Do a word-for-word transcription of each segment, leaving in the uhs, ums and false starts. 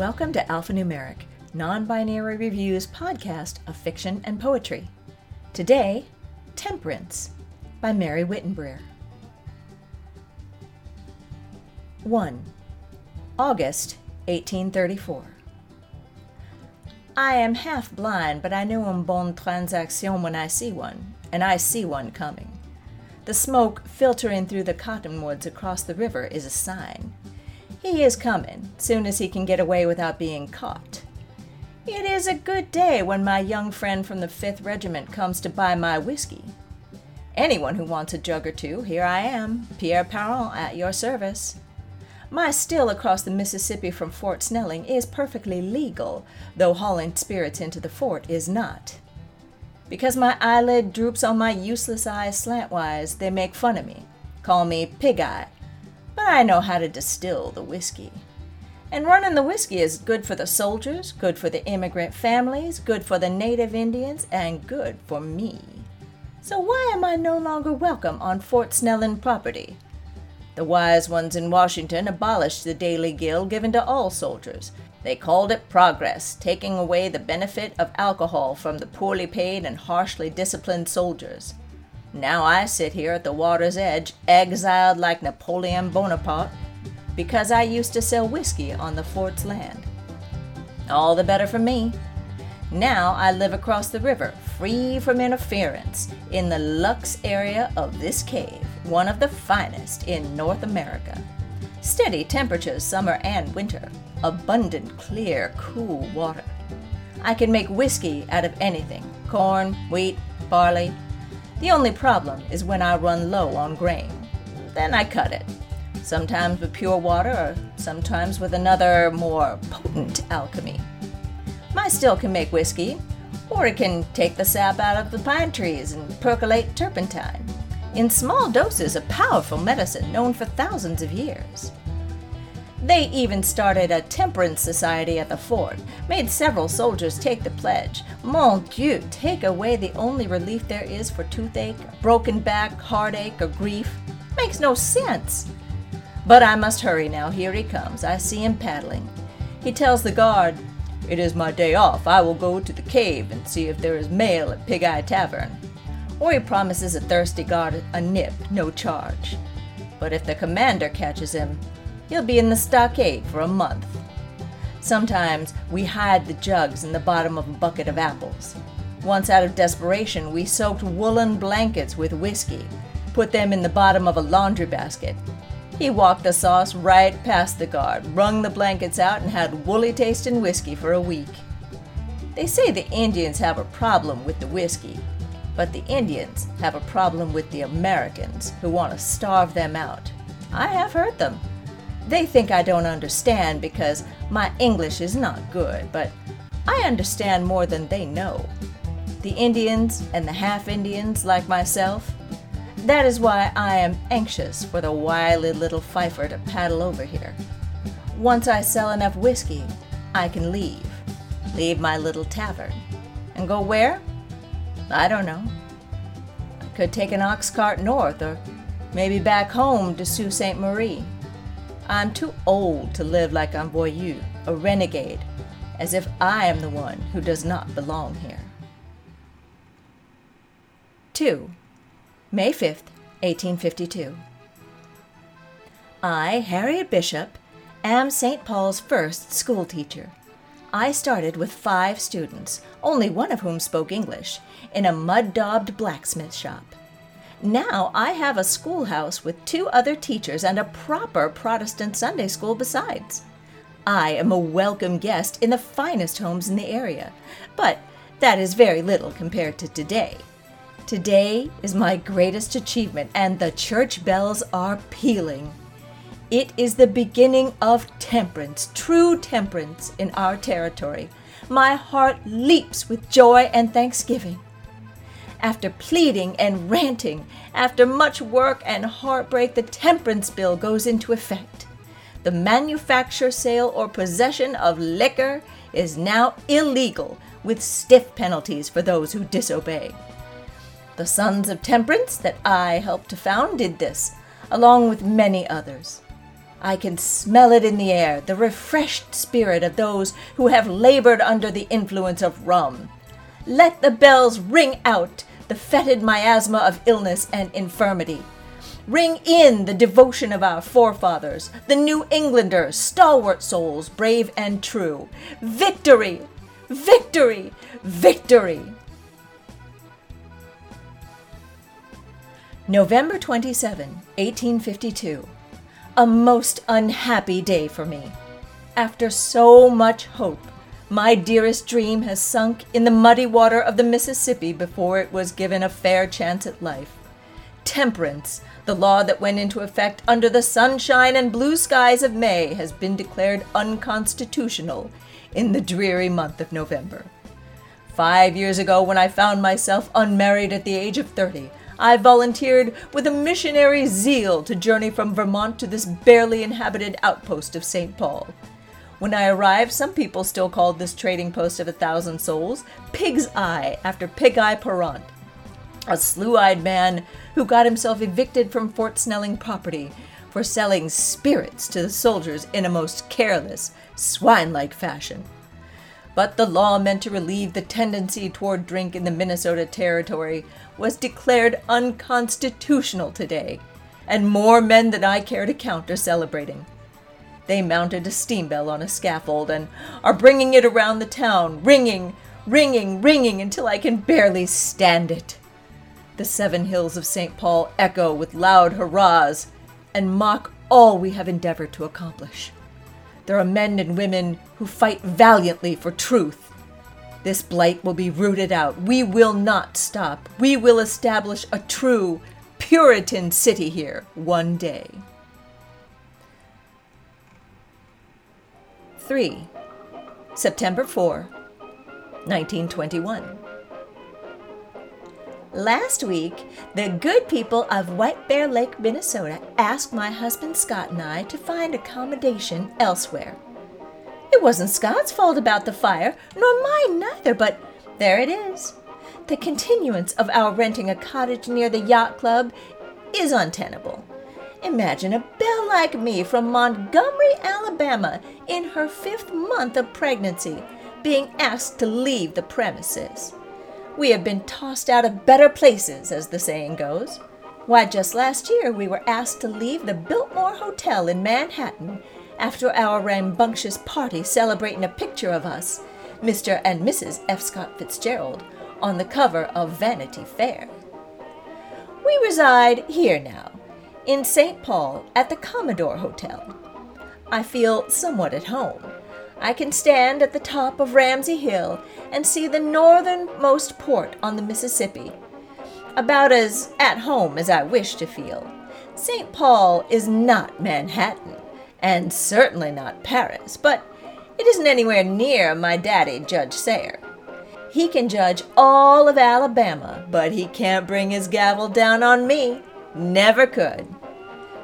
Welcome to Alphanumeric, Non-Binary Review's podcast of fiction and poetry. Today, Temperance by Mary Wittenbreer. one. August, eighteen thirty-four. I am half blind, but I know a bonne transaction when I see one, and I see one coming. The smoke filtering through the cottonwoods across the river is a sign. He is coming, soon as he can get away without being caught. It is a good day when my young friend from the fifth Regiment comes to buy my whiskey. Anyone who wants a jug or two, here I am, Pierre Parent, at your service. My still across the Mississippi from Fort Snelling is perfectly legal, though hauling spirits into the fort is not. Because my eyelid droops on my useless eyes slantwise, they make fun of me, call me Pig Eye, but I know how to distill the whiskey. And running the whiskey is good for the soldiers, good for the immigrant families, good for the native Indians, and good for me. So why am I no longer welcome on Fort Snelling property? The wise ones in Washington abolished the daily gill given to all soldiers. They called it progress, taking away the benefit of alcohol from the poorly paid and harshly disciplined soldiers. Now I sit here at the water's edge, exiled like Napoleon Bonaparte, because I used to sell whiskey on the fort's land. All the better for me. Now I live across the river, free from interference, in the luxe area of this cave, one of the finest in North America. Steady temperatures summer and winter, abundant, clear, cool water. I can make whiskey out of anything, corn, wheat, barley. The only problem is when I run low on grain. Then I cut it, sometimes with pure water or sometimes with another, more potent alchemy. My still can make whiskey, or it can take the sap out of the pine trees and percolate turpentine. In small doses, a powerful medicine known for thousands of years. They even started a temperance society at the fort, made several soldiers take the pledge. Mon Dieu, take away the only relief there is for toothache, broken back, heartache, or grief. Makes no sense. But I must hurry now. Here he comes. I see him paddling. He tells the guard, "It is my day off. I will go to the cave and see if there is mail at Pig Eye Tavern." Or he promises a thirsty guard a nip, no charge. But if the commander catches him, he'll be in the stockade for a month. Sometimes we hide the jugs in the bottom of a bucket of apples. Once out of desperation, we soaked woolen blankets with whiskey, put them in the bottom of a laundry basket. He walked the sauce right past the guard, wrung the blankets out, and had woolly tasting whiskey for a week. They say the Indians have a problem with the whiskey, but the Indians have a problem with the Americans who want to starve them out. I have heard them. They think I don't understand because my English is not good, but I understand more than they know. The Indians and the half-Indians like myself. That is why I am anxious for the wily little fifer to paddle over here. Once I sell enough whiskey, I can leave. Leave my little tavern. And go where? I don't know. I could take an ox cart north, or maybe back home to Sault Ste. Marie. I'm too old to live like un voyou, a renegade, as if I am the one who does not belong here. two. May fifth, eighteen fifty-two. I, Harriet Bishop, am Saint Paul's first school teacher. I started with five students, only one of whom spoke English, in a mud-daubed blacksmith shop. Now I have a schoolhouse with two other teachers and a proper Protestant Sunday school besides. I am a welcome guest in the finest homes in the area, but that is very little compared to today. Today is my greatest achievement, and the church bells are pealing. It is the beginning of temperance, true temperance in our territory. My heart leaps with joy and thanksgiving. After pleading and ranting, after much work and heartbreak, the temperance bill goes into effect. The manufacture, sale, or possession of liquor is now illegal, with stiff penalties for those who disobey. The Sons of Temperance that I helped to found did this, along with many others. I can smell it in the air, the refreshed spirit of those who have labored under the influence of rum. Let the bells ring out the fetid miasma of illness and infirmity. Ring in the devotion of our forefathers, the New Englanders, stalwart souls, brave and true. Victory! Victory! Victory! November twenty-seventh, eighteen fifty-two. A most unhappy day for me. After so much hope, my dearest dream has sunk in the muddy water of the Mississippi before it was given a fair chance at life. Temperance, the law that went into effect under the sunshine and blue skies of May, has been declared unconstitutional in the dreary month of November. Five years ago, when I found myself unmarried at the age of thirty, I volunteered with a missionary zeal to journey from Vermont to this barely inhabited outpost of Saint Paul. When I arrived, some people still called this trading post of a thousand souls Pig's Eye, after Pig Eye Parrant, a slew-eyed man who got himself evicted from Fort Snelling property for selling spirits to the soldiers in a most careless, swine-like fashion. But the law meant to relieve the tendency toward drink in the Minnesota territory was declared unconstitutional today, and more men than I care to count are celebrating. They mounted a steam bell on a scaffold and are bringing it around the town, ringing, ringing, ringing, until I can barely stand it. The seven hills of Saint Paul echo with loud hurrahs and mock all we have endeavored to accomplish. There are men and women who fight valiantly for truth. This blight will be rooted out. We will not stop. We will establish a true Puritan city here one day. three. September fourth, nineteen twenty-one. Last week, the good people of White Bear Lake, Minnesota, asked my husband Scott and I to find accommodation elsewhere. It wasn't Scott's fault about the fire, nor mine neither, but there it is. The continuance of our renting a cottage near the yacht club is untenable. Imagine a belle like me from Montgomery, Alabama, in her fifth month of pregnancy, being asked to leave the premises. We have been tossed out of better places, as the saying goes. Why, just last year we were asked to leave the Biltmore Hotel in Manhattan after our rambunctious party celebrating a picture of us, Mister and Missus F. Scott Fitzgerald, on the cover of Vanity Fair. We reside here now, in Saint Paul, at the Commodore Hotel. I feel somewhat at home. I can stand at the top of Ramsey Hill and see the northernmost port on the Mississippi, about as at home as I wish to feel. Saint Paul is not Manhattan, and certainly not Paris, but it isn't anywhere near my daddy, Judge Sayre. He can judge all of Alabama, but he can't bring his gavel down on me. Never could.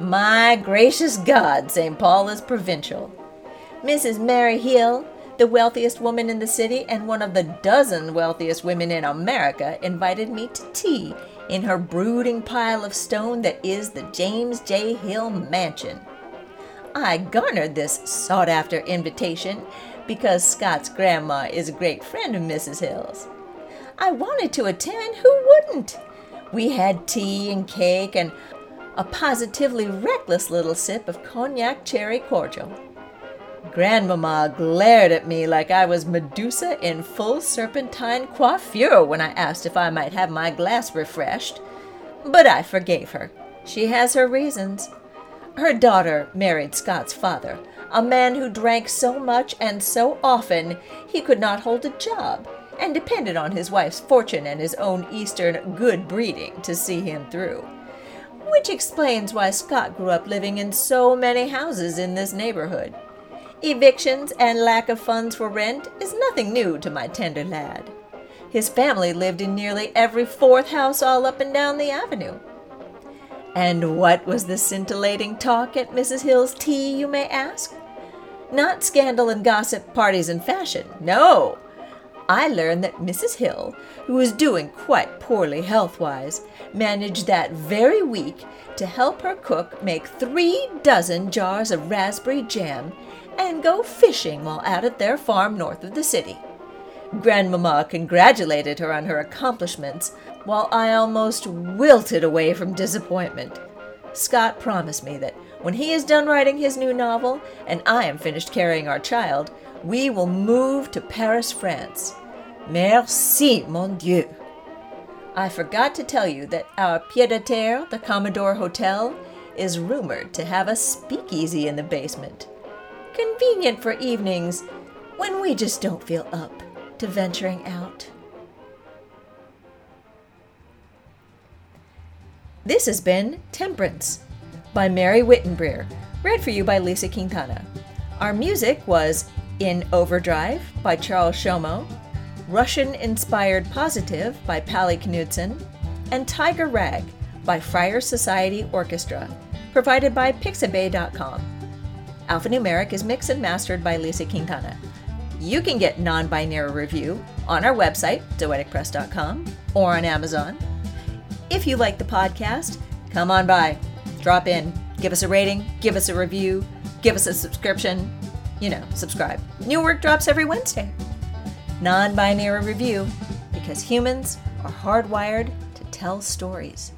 My gracious God, Saint Paul is provincial. Missus Mary Hill, the wealthiest woman in the city and one of the dozen wealthiest women in America, invited me to tea in her brooding pile of stone that is the James J. Hill Mansion. I garnered this sought-after invitation because Scott's grandma is a great friend of Missus Hill's. I wanted to attend, who wouldn't? We had tea and cake and a positively reckless little sip of cognac cherry cordial. Grandmama glared at me like I was Medusa in full serpentine coiffure when I asked if I might have my glass refreshed, but I forgave her. She has her reasons. Her daughter married Scott's father, a man who drank so much and so often he could not hold a job, and depended on his wife's fortune and his own Eastern good breeding to see him through, which explains why Scott grew up living in so many houses in this neighborhood. Evictions and lack of funds for rent is nothing new to my tender lad. His family lived in nearly every fourth house all up and down the avenue. And what was the scintillating talk at Missus Hill's tea, you may ask? Not scandal and gossip, parties and fashion, no. I learned that Missus Hill, who was doing quite poorly health-wise, managed that very week to help her cook make three dozen jars of raspberry jam and go fishing while out at their farm north of the city. Grandmama congratulated her on her accomplishments, while I almost wilted away from disappointment. Scott promised me that when he is done writing his new novel, and I am finished carrying our child, we will move to Paris, France. Merci, mon Dieu! I forgot to tell you that our pied-à-terre, the Commodore Hotel, is rumored to have a speakeasy in the basement. Convenient for evenings when we just don't feel up to venturing out. This has been Temperance by Mary Wittenbreer, read for you by Lisa Quintana. Our music was In Overdrive by Charles Shomo, Russian-Inspired Positive by Pali Knudsen, and Tiger Rag by Friar Society Orchestra, provided by Pixabay dot com. Alphanumeric is mixed and mastered by Lisa Quintana. You can get Non-Binary Review on our website, Doetic Press dot com, or on Amazon. If you like the podcast, come on by, drop in, give us a rating, give us a review, give us a subscription, you know, subscribe. New work drops every Wednesday. Non-Binary Review, because humans are hardwired to tell stories.